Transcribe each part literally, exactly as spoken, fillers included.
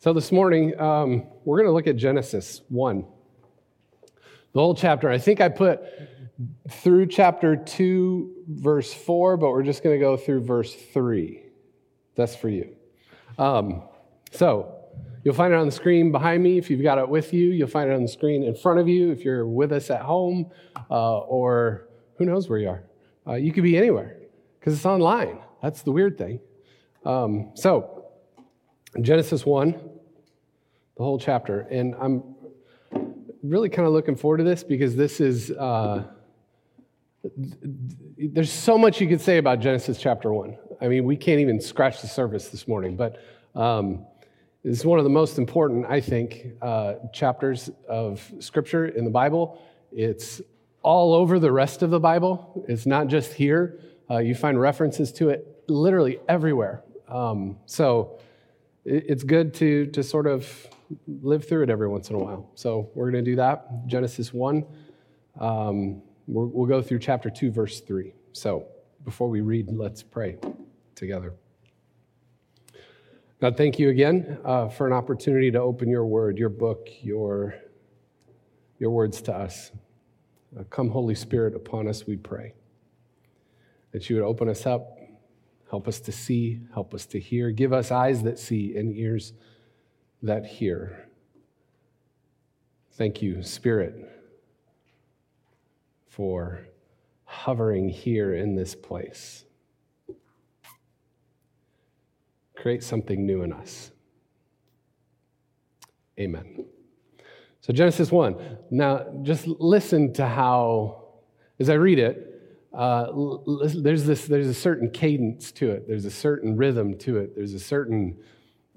So this morning, um, we're going to look at Genesis one, the whole chapter. I think I put through chapter two, verse four, but we're just going to go through verse three. That's for you. Um, so you'll find it on the screen behind me. If you've got it with you, you'll find it on the screen in front of you. If you're with us at home uh, or who knows where you are, uh, you could be anywhere because it's online. That's the weird thing. Um, so Genesis one, the whole chapter, and I'm really kind of looking forward to this because this is, uh, there's so much you could say about Genesis chapter one. I mean, we can't even scratch the surface this morning, but um, it's one of the most important, I think, uh, chapters of Scripture in the Bible. It's all over the rest of the Bible. It's not just here. Uh, you find references to it literally everywhere. Um, so... It's good to to sort of live through it every once in a while. So we're going to do that. Genesis one, um, we're, we'll go through chapter two, verse three. So before we read, let's pray together. God, thank you again uh, for an opportunity to open your word, your book, your, your words to us. Uh, come, Holy Spirit, upon us, we pray. That you would open us up. Help us to see, help us to hear. Give us eyes that see and ears that hear. Thank you, Spirit, for hovering here in this place. Create something new in us. Amen. So Genesis one. Now, just listen to how, as I read it, Uh, there's this. There's a certain cadence to it. There's a certain rhythm to it. There's a certain.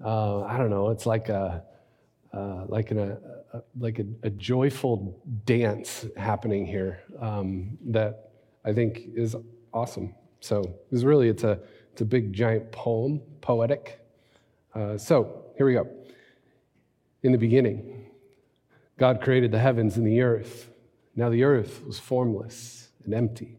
Uh, I don't know. It's like a uh, like an, a, a like a, a joyful dance happening here um, that I think is awesome. So it's really it's a it's a big giant poem, poetic. Uh, so here we go. In the beginning, God created the heavens and the earth. Now the earth was formless and empty.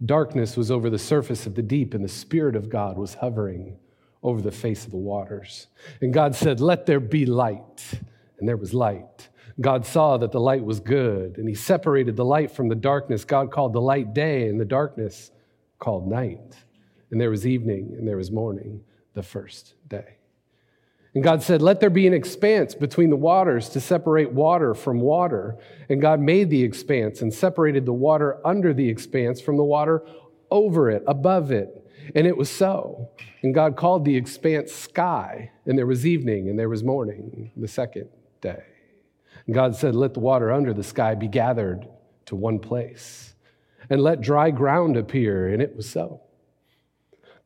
Darkness was over the surface of the deep, and the Spirit of God was hovering over the face of the waters. And God said, "Let there be light." And there was light. God saw that the light was good, and he separated the light from the darkness. God called the light day, and the darkness called night. And there was evening, and there was morning, the first day. And God said, "Let there be an expanse between the waters to separate water from water." And God made the expanse and separated the water under the expanse from the water over it, above it. And it was so. And God called the expanse sky. And there was evening and there was morning, the second day. And God said, "Let the water under the sky be gathered to one place. And let dry ground appear." And it was so.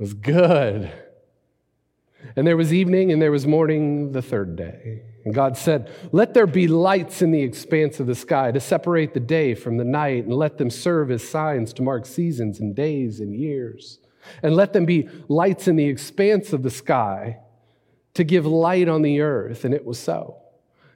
was good. And there was evening and there was morning the third day. And God said, "Let there be lights in the expanse of the sky to separate the day from the night, and let them serve as signs to mark seasons and days and years. And let them be lights in the expanse of the sky to give light on the earth." And it was so.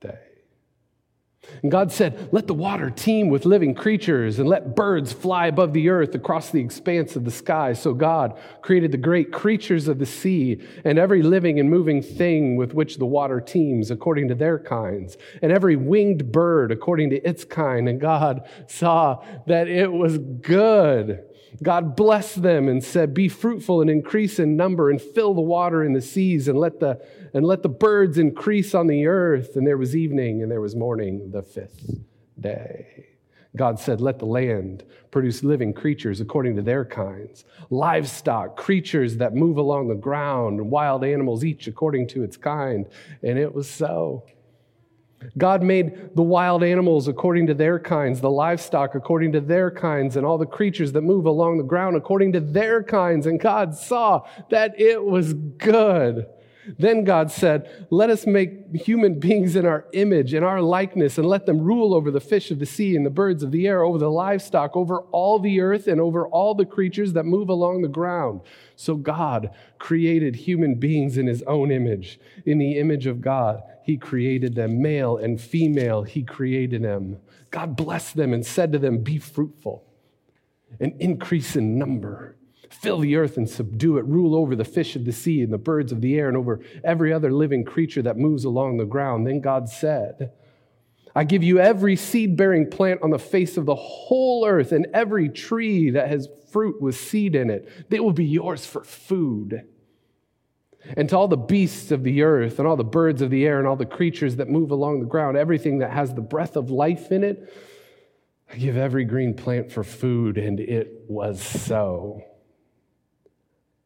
day. And God said, "Let the water teem with living creatures, and let birds fly above the earth across the expanse of the sky." So God created the great creatures of the sea, and every living and moving thing with which the water teems according to their kinds, and every winged bird according to its kind. And God saw that it was good. God blessed them and said, "Be fruitful and increase in number, and fill the water in the seas, and let the and let the birds increase on the earth." And there was evening and there was morning the fifth day. God said, let the land produce living creatures according to their kinds, livestock, creatures that move along the ground, and wild animals, each according to its kind. And it was so. God made the wild animals according to their kinds, the livestock according to their kinds, and all the creatures that move along the ground according to their kinds. And God saw that it was good. Then God said, let us make human beings in our image, in our likeness, and let them rule over the fish of the sea and the birds of the air, over the livestock, over all the earth, and over all the creatures that move along the ground. So God created human beings in his own image. In the image of God, he created them. Male and female, he created them. God blessed them and said to them, be fruitful and increase in number. Fill the earth and subdue it. Rule over the fish of the sea and the birds of the air and over every other living creature that moves along the ground. Then God said, I give you every seed-bearing plant on the face of the whole earth and every tree that has fruit with seed in it. They will be yours for food. And to all the beasts of the earth and all the birds of the air and all the creatures that move along the ground, everything that has the breath of life in it, I give every green plant for food. And it was so.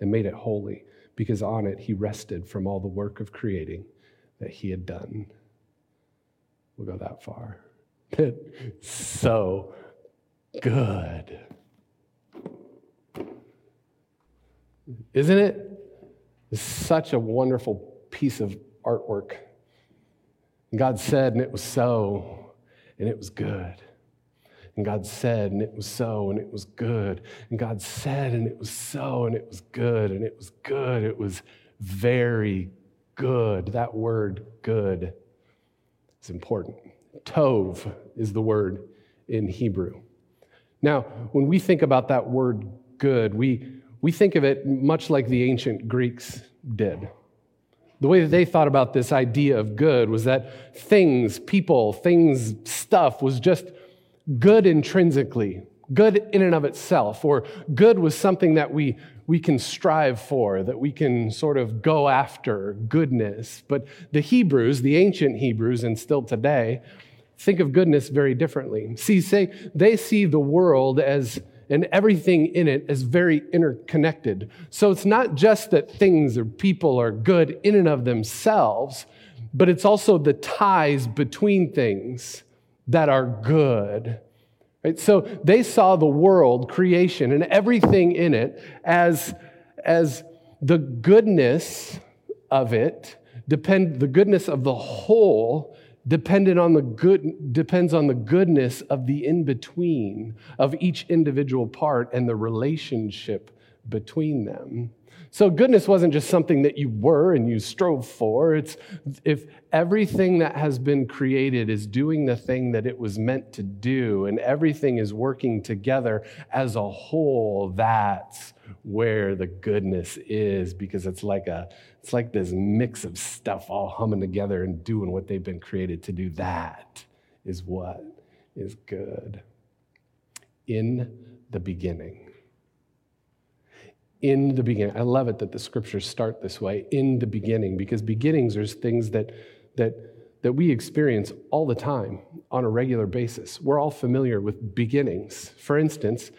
and made it holy, because on it he rested from all the work of creating that he had done. We'll go that far. So good. Isn't it? It's such a wonderful piece of artwork. And God said, and it was so, and it was good. And God said, and it was so, and it was good. And God said, and it was so, and it was good, and it was good. It was very good. That word, good, is important. Tov is the word in Hebrew. Now, when we think about that word good, we, we think of it much like the ancient Greeks did. The way that they thought about this idea of good was that things, people, things, stuff was just good intrinsically, good in and of itself, or good was something that we we can strive for, that we can sort of go after, goodness. But the Hebrews, the ancient Hebrews, and still today, think of goodness very differently. See, say they see the world as and everything in it is very interconnected. So it's not just that things or people are good in and of themselves, but it's also the ties between things that are good. Right? So they saw the world, creation, and everything in it as, as the goodness of it, depend the goodness of the whole depended on the good depends on the goodness of the in-between of each individual part and the relationship between them. So goodness wasn't just something that you were and you strove for. It's if everything that has been created is doing the thing that it was meant to do and everything is working together as a whole, that's where the goodness is, because it's like a it's like this mix of stuff all humming together and doing what they've been created to do. That is what is good. In the beginning. In the beginning. I love it that the scriptures start this way, in the beginning, because beginnings are things that that that we experience all the time on a regular basis. We're all familiar with beginnings. For instance,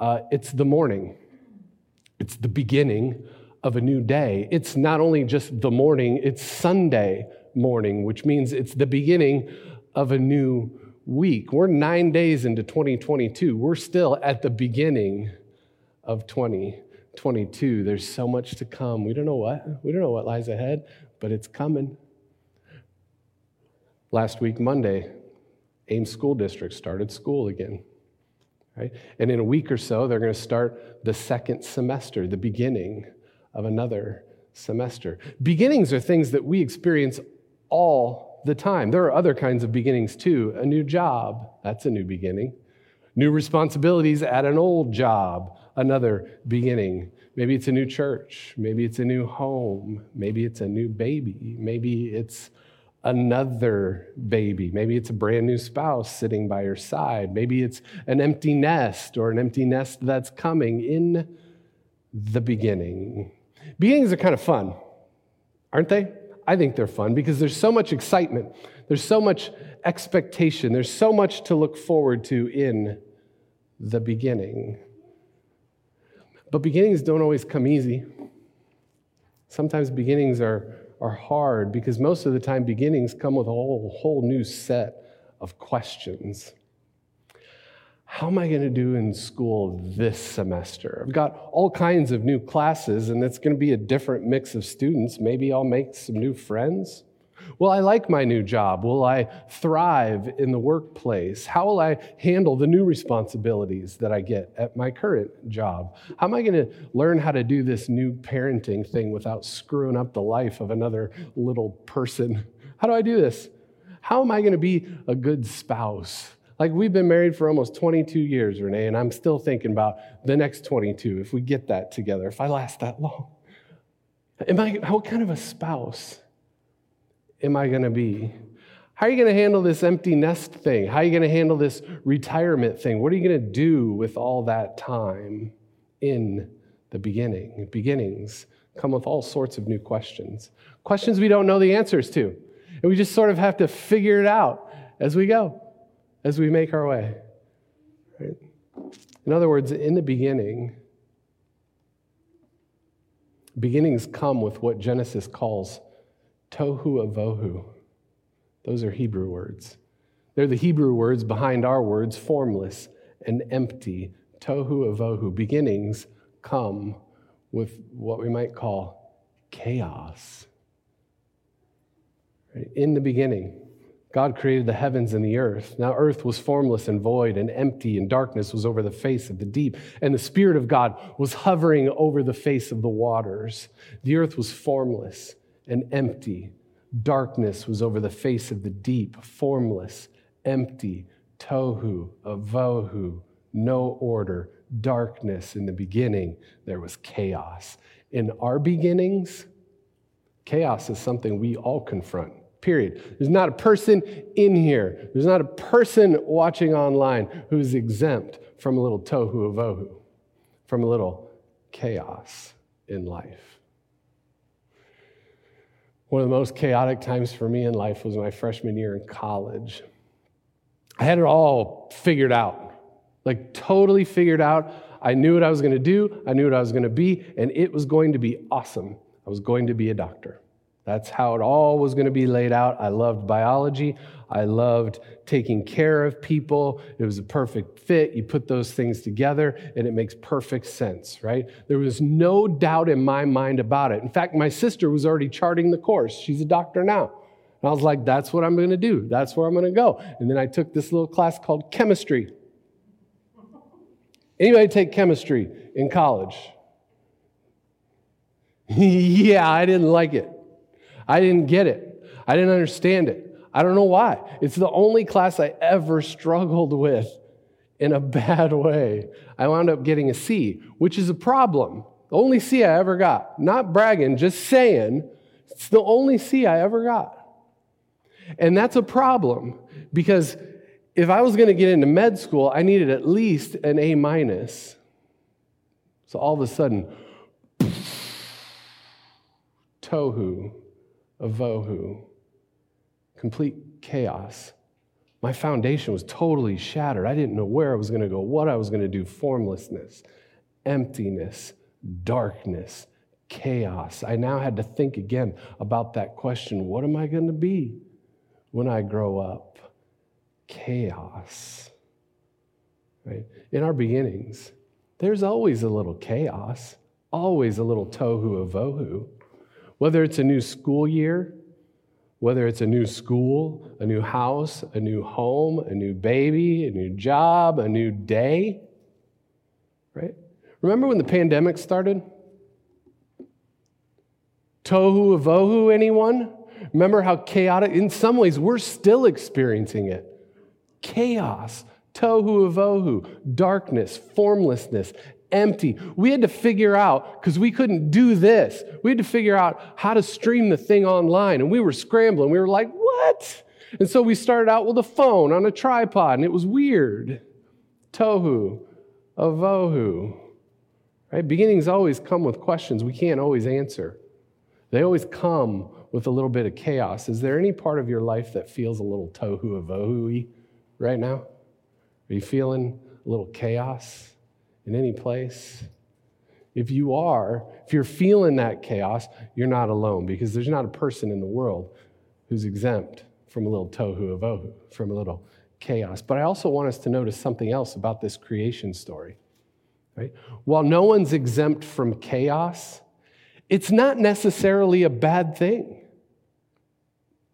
uh, it's the morning. It's the beginning of a new day. It's not only just the morning, it's Sunday morning, which means it's the beginning of a new week. We're nine days into twenty twenty-two. We're still at the beginning of twenty twenty-two. There's so much to come. We don't know what. We don't know what lies ahead, but it's coming. Last week, Monday, Ames School District started school again, right? And in a week or so, they're going to start the second semester, the beginning of another semester. Beginnings are things that we experience all the time. There are other kinds of beginnings too. A new job, that's a new beginning. New responsibilities at an old job, another beginning. Maybe it's a new church. Maybe it's a new home. Maybe it's a new baby. Maybe it's another baby. Maybe it's a brand new spouse sitting by your side. Maybe it's an empty nest or an empty nest that's coming in the beginning. Beginnings are kind of fun, aren't they? I think they're fun because there's so much excitement. There's so much expectation. There's so much to look forward to in the beginning. But beginnings don't always come easy. Sometimes beginnings are, are hard because most of the time beginnings come with a whole, whole new set of questions. How am I going to do in school this semester? I've got all kinds of new classes, and it's going to be a different mix of students. Maybe I'll make some new friends. Will I like my new job? Will I thrive in the workplace? How will I handle the new responsibilities that I get at my current job? How am I going to learn how to do this new parenting thing without screwing up the life of another little person? How do I do this? How am I going to be a good spouse? Like, we've been married for almost twenty-two years, Renee, and I'm still thinking about the next twenty-two, if we get that together, if I last that long. Am I, what kind of a spouse am I going to be? How are you going to handle this empty nest thing? How are you going to handle this retirement thing? What are you going to do with all that time in the beginning? Beginnings come with all sorts of new questions, questions we don't know the answers to, and we just sort of have to figure it out as we go, as we make our way, right? In other words, in the beginning, beginnings come with what Genesis calls tohu avohu. Those are Hebrew words. They're the Hebrew words behind our words, formless and empty. Tohu avohu. Beginnings come with what we might call chaos. Right? In the beginning, God created the heavens and the earth. Now earth was formless and void and empty, and darkness was over the face of the deep. And the Spirit of God was hovering over the face of the waters. The earth was formless and empty. Darkness was over the face of the deep. Formless, empty, tohu, avohu, no order, darkness. In the beginning, there was chaos. In our beginnings, chaos is something we all confront. Period. There's not a person in here, there's not a person watching online who's exempt from a little tohu avohu, from a little chaos in life. One of the most chaotic times for me in life was my freshman year in college. I had it all figured out, like totally figured out. I knew what I was going to do, I knew what I was going to be, and it was going to be awesome. I was going to be a doctor. That's how it all was going to be laid out. I loved biology. I loved taking care of people. It was a perfect fit. You put those things together, and it makes perfect sense, right? There was no doubt in my mind about it. In fact, my sister was already charting the course. She's a doctor now. And I was like, that's what I'm going to do. That's where I'm going to go. And then I took this little class called chemistry. Anybody take chemistry in college? Yeah, I didn't like it. I didn't get it. I didn't understand it. I don't know why. It's the only class I ever struggled with in a bad way. I wound up getting a C, which is a problem. The only C I ever got. Not bragging, just saying. It's the only C I ever got. And that's a problem because if I was going to get into med school, I needed at least an A minus. So all of a sudden, tohu avohu, complete chaos. My foundation was totally shattered. I didn't know where I was going to go, what I was going to do. Formlessness, emptiness, darkness, chaos. I now had to think again about that question, what am I going to be when I grow up? Chaos. Right? In our beginnings, there's always a little chaos, always a little tohu avohu. Whether it's a new school year, whether it's a new school, a new house, a new home, a new baby, a new job, a new day, right? Remember when the pandemic started? Tohu avohu, anyone? Remember how chaotic? In some ways, we're still experiencing it. Chaos, Tohu avohu, darkness, formlessness, empty. We had to figure out, because we couldn't do this, we had to figure out how to stream the thing online. And we were scrambling. We were like, what? And so we started out with a phone on a tripod, and it was weird. Tohu avohu. Right? Beginnings always come with questions we can't always answer. They always come with a little bit of chaos. Is there any part of your life that feels a little tohu avohu-y right now? Are you feeling a little chaos in any place? If you are, if you're feeling that chaos, you're not alone, because there's not a person in the world who's exempt from a little tohu avohu, from a little chaos. But I also want us to notice something else about this creation story. Right? While no one's exempt from chaos, it's not necessarily a bad thing.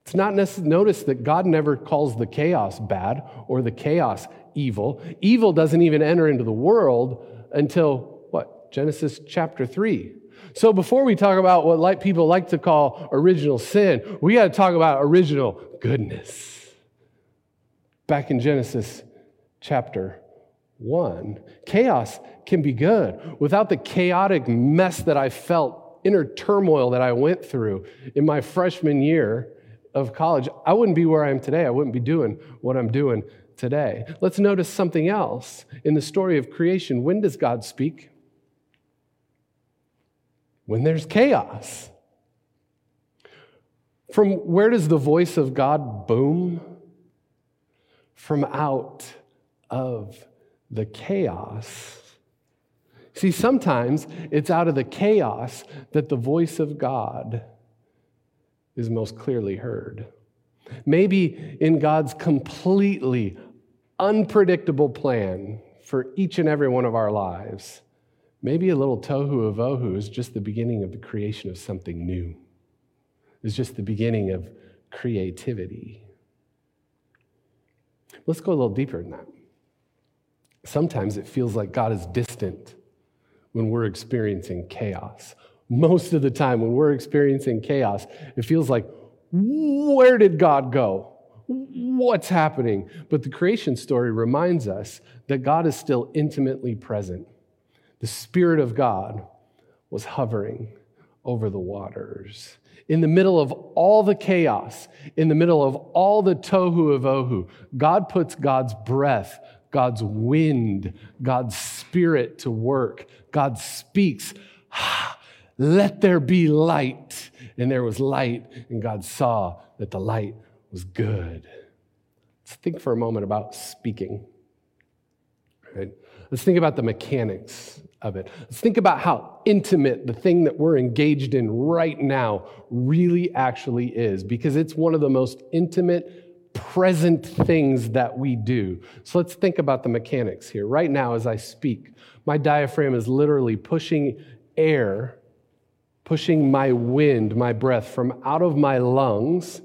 It's not necess- notice that God never calls the chaos bad or the chaos evil. Evil doesn't even enter into the world until, what, Genesis chapter three. So before we talk about what like people like to call original sin, we got to talk about original goodness. Back in Genesis chapter one, chaos can be good. Without the chaotic mess that I felt, inner turmoil that I went through in my freshman year of college, I wouldn't be where I am today. I wouldn't be doing what I'm doing today. Let's notice something else in the story of creation. When does God speak? When there's chaos. From where does the voice of God boom? From out of the chaos. See, sometimes it's out of the chaos that the voice of God is most clearly heard. Maybe in God's completely unpredictable plan for each and every one of our lives, maybe a little tohu avohu is just the beginning of the creation of something new. It's just the beginning of creativity. Let's go a little deeper than that. Sometimes it feels like God is distant when we're experiencing chaos. Most of the time when we're experiencing chaos, it feels like, where did God go? What's happening? But the creation story reminds us that God is still intimately present. The Spirit of God was hovering over the waters. In the middle of all the chaos, in the middle of all the tohu avohu, God puts God's breath, God's wind, God's Spirit to work. God speaks, let there be light. And there was light, and God saw that the light was good. Let's think for a moment about speaking. Right? Let's think about the mechanics of it. Let's think about how intimate the thing that we're engaged in right now really actually is, because it's one of the most intimate present things that we do. So let's think about the mechanics here. Right now, as I speak, my diaphragm is literally pushing air, pushing my wind, my breath, from out of my lungs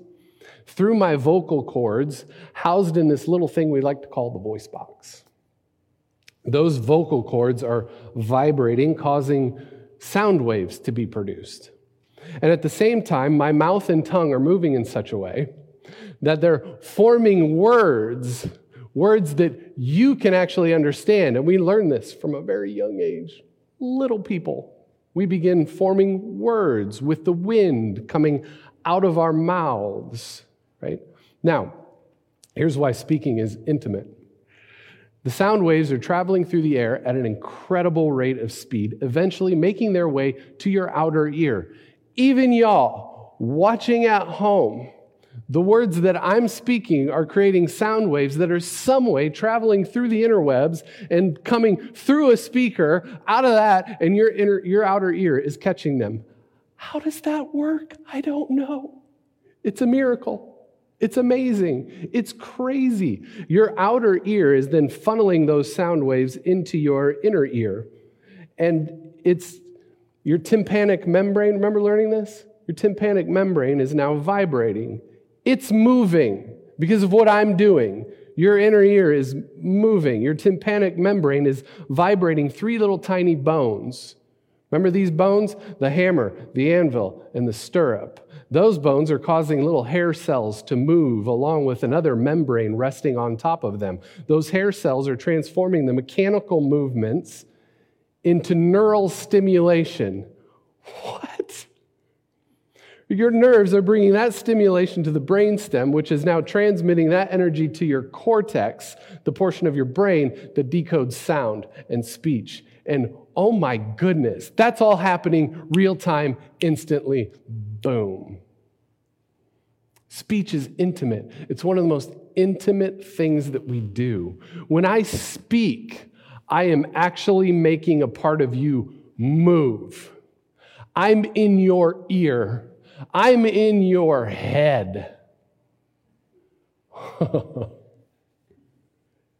through my vocal cords, housed in this little thing we like to call the voice box. Those vocal cords are vibrating, causing sound waves to be produced. And at the same time, my mouth and tongue are moving in such a way that they're forming words, words that you can actually understand. And we learn this from a very young age. Little people, we begin forming words with the wind coming out of our mouths, right? Now, here's why speaking is intimate. The sound waves are traveling through the air at an incredible rate of speed, eventually making their way to your outer ear. Even y'all watching at home, the words that I'm speaking are creating sound waves that are some way traveling through the interwebs and coming through a speaker out of that, and your inner, your outer ear is catching them. How does that work? I don't know. It's a miracle. It's amazing. It's crazy. Your outer ear is then funneling those sound waves into your inner ear. And it's your tympanic membrane. Remember learning this? Your tympanic membrane is now vibrating. It's moving because of what I'm doing. Your inner ear is moving. Your tympanic membrane is vibrating three little tiny bones, Remember these bones? The hammer, the anvil, and the stirrup. Those bones are causing little hair cells to move along with another membrane resting on top of them. Those hair cells are transforming the mechanical movements into neural stimulation. What? Your nerves are bringing that stimulation to the brainstem, which is now transmitting that energy to your cortex, the portion of your brain that decodes sound and speech. And oh my goodness, that's all happening real time, instantly, boom. Speech is intimate. It's one of the most intimate things that we do. When I speak, I am actually making a part of you move. I'm in your ear. I'm in your head.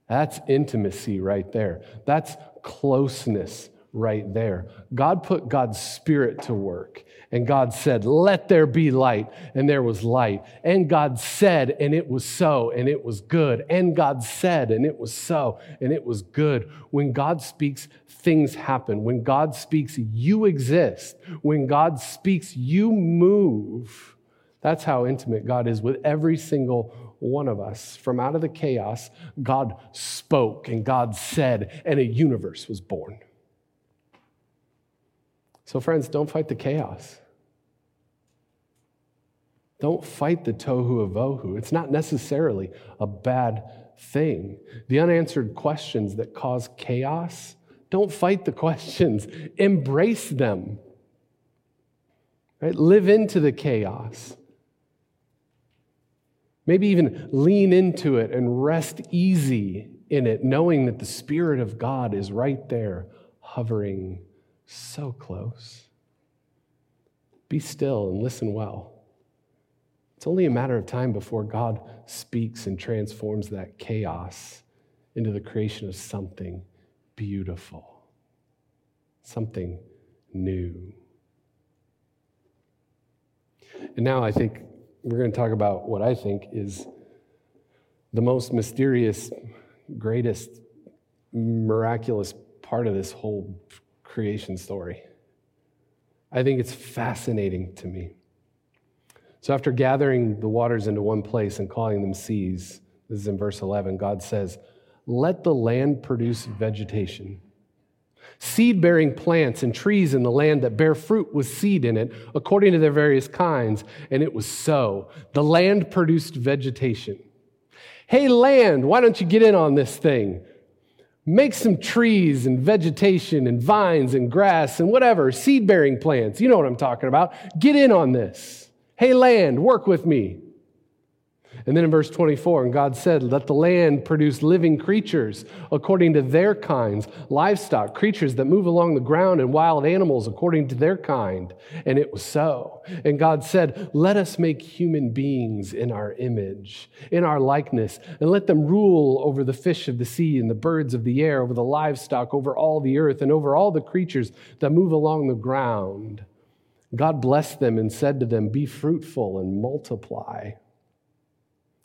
That's intimacy right there. That's closeness right there. God put God's Spirit to work, and God said, "Let there be light," and there was light. And God said, and it was so, and it was good. And God said, and it was so, and it was good. When God speaks, things happen. When God speaks, you exist. When God speaks, you move. That's how intimate God is with every single one of us. From out of the chaos, God spoke and God said, and a universe was born. So friends, don't fight the chaos. Don't fight the tohu avohu. It's not necessarily a bad thing. The unanswered questions that cause chaos, don't fight the questions. Embrace them. Right? Live into the chaos. Maybe even lean into it and rest easy in it, knowing that the Spirit of God is right there, hovering so close. Be still and listen well. It's only a matter of time before God speaks and transforms that chaos into the creation of something beautiful, something new. And now I think we're going to talk about what I think is the most mysterious, greatest, miraculous part of this whole creation story. I think it's fascinating to me. So after gathering the waters into one place and calling them seas, this is in verse eleven, God says, "Let the land produce vegetation, seed-bearing plants and trees in the land that bear fruit with seed in it, according to their various kinds." And it was so. The land produced vegetation. Hey, land, why don't you get in on this thing? Make some trees and vegetation and vines and grass and whatever, seed-bearing plants. You know what I'm talking about. Get in on this. Hey, land, work with me. And then in verse twenty-four, and God said, "Let the land produce living creatures according to their kinds, livestock, creatures that move along the ground, and wild animals according to their kind." And it was so. And God said, "Let us make human beings in our image, in our likeness, and let them rule over the fish of the sea and the birds of the air, over the livestock, over all the earth, and over all the creatures that move along the ground." God blessed them and said to them, "Be fruitful and multiply.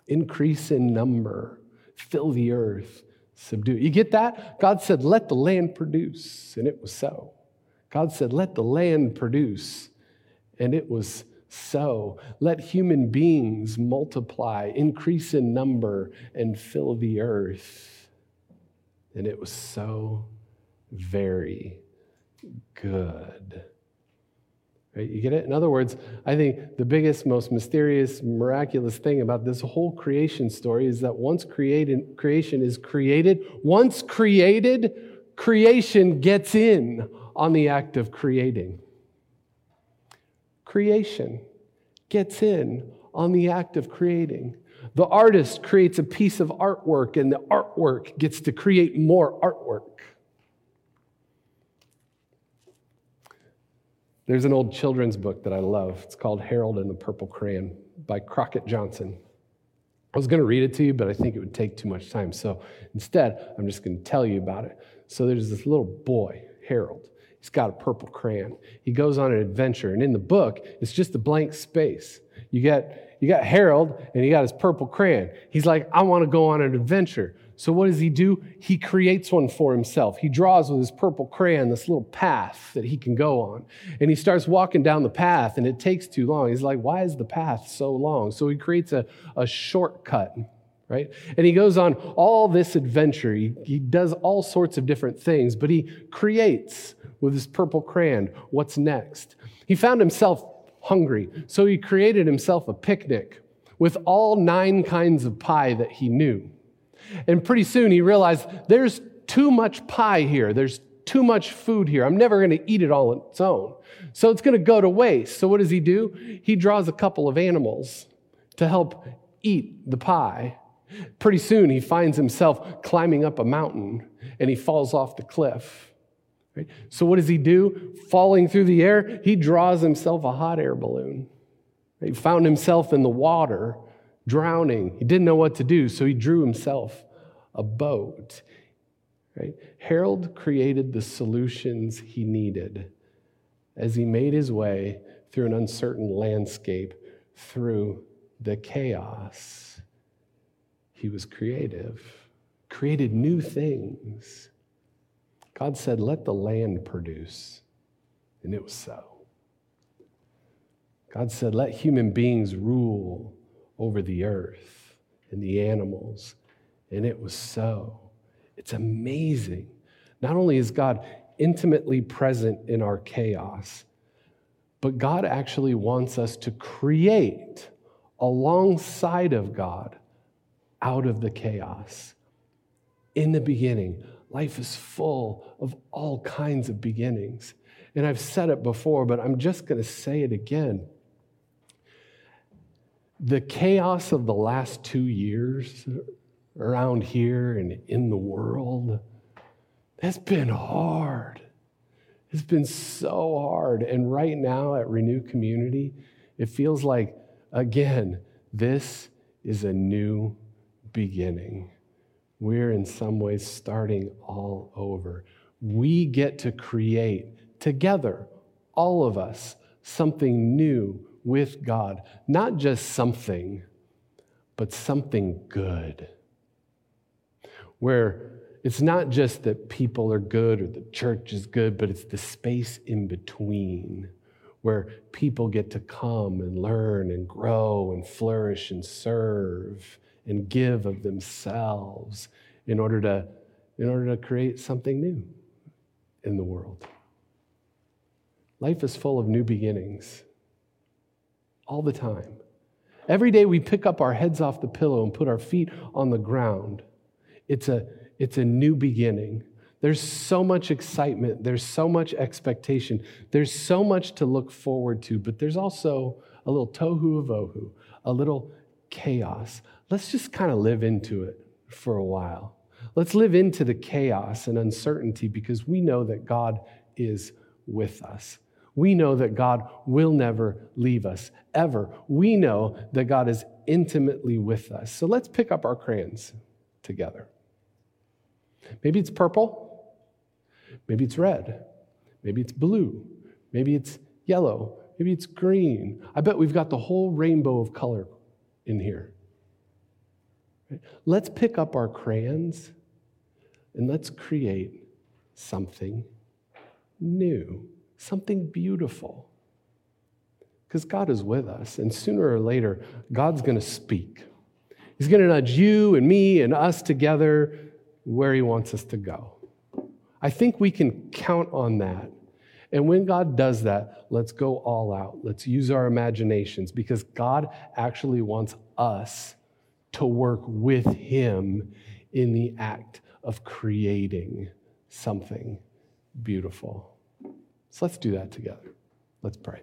Increase in number, fill the earth, subdue." You get that? God said, "Let the land produce," and it was so. God said, "Let the land produce," and it was so. Let human beings multiply, increase in number, and fill the earth, and it was so very good. You get it? In other words, I think the biggest, most mysterious, miraculous thing about this whole creation story is that once created, creation is created, once created, creation gets in on the act of creating. Creation gets in on the act of creating. The artist creates a piece of artwork, and the artwork gets to create more artwork. There's an old children's book that I love. It's called Harold and the Purple Crayon by Crockett Johnson. I was going to read it to you, but I think it would take too much time. So instead, I'm just going to tell you about it. So there's this little boy, Harold. He's got a purple crayon. He goes on an adventure, and in the book, it's just a blank space. You got, you got Harold, and he got his purple crayon. He's like, "I want to go on an adventure." So what does he do? He creates one for himself. He draws with his purple crayon this little path that he can go on. And he starts walking down the path, and it takes too long. He's like, why is the path so long? So he creates a, a shortcut, right? And he goes on all this adventure. He, he does all sorts of different things, but he creates with his purple crayon what's next. He found himself hungry, so he created himself a picnic with all nine kinds of pie that he knew. And pretty soon he realized there's too much pie here. There's too much food here. I'm never going to eat it all on its own. So it's going to go to waste. So what does he do? He draws a couple of animals to help eat the pie. Pretty soon he finds himself climbing up a mountain and he falls off the cliff. Right? So what does he do? Falling through the air, he draws himself a hot air balloon. He found himself in the water, drowning. He didn't know what to do, so he drew himself a boat. Right? Harold created the solutions he needed as he made his way through an uncertain landscape, through the chaos. He was creative, created new things. God said, let the land produce, and it was so. God said, let human beings rule over the earth and the animals. And it was so. It's amazing. Not only is God intimately present in our chaos, but God actually wants us to create alongside of God out of the chaos. In the beginning, life is full of all kinds of beginnings. And I've said it before, but I'm just going to say it again. The chaos of the last two years around here and in the world, that's been hard. It's been so hard. And right now at Renew Community, it feels like, again, this is a new beginning. We're in some ways starting all over. We get to create together, all of us, something new with God, not just something, but something good, where it's not just that people are good or the church is good, but it's the space in between where people get to come and learn and grow and flourish and serve and give of themselves in order to, in order to create something new in the world. Life is full of new beginnings. All the time. Every day we pick up our heads off the pillow and put our feet on the ground. It's a, it's a new beginning. There's so much excitement. There's so much expectation. There's so much to look forward to, but there's also a little tohu avohu, a little chaos. Let's just kind of live into it for a while. Let's live into the chaos and uncertainty because we know that God is with us. We know that God will never leave us, ever. We know that God is intimately with us. So let's pick up our crayons together. Maybe it's purple. Maybe it's red. Maybe it's blue. Maybe it's yellow. Maybe it's green. I bet we've got the whole rainbow of color in here. Let's pick up our crayons and let's create something new. Something beautiful. Because God is with us, and sooner or later, God's going to speak. He's going to nudge you and me and us together where he wants us to go. I think we can count on that. And when God does that, let's go all out. Let's use our imaginations, because God actually wants us to work with him in the act of creating something beautiful. So let's do that together. Let's pray.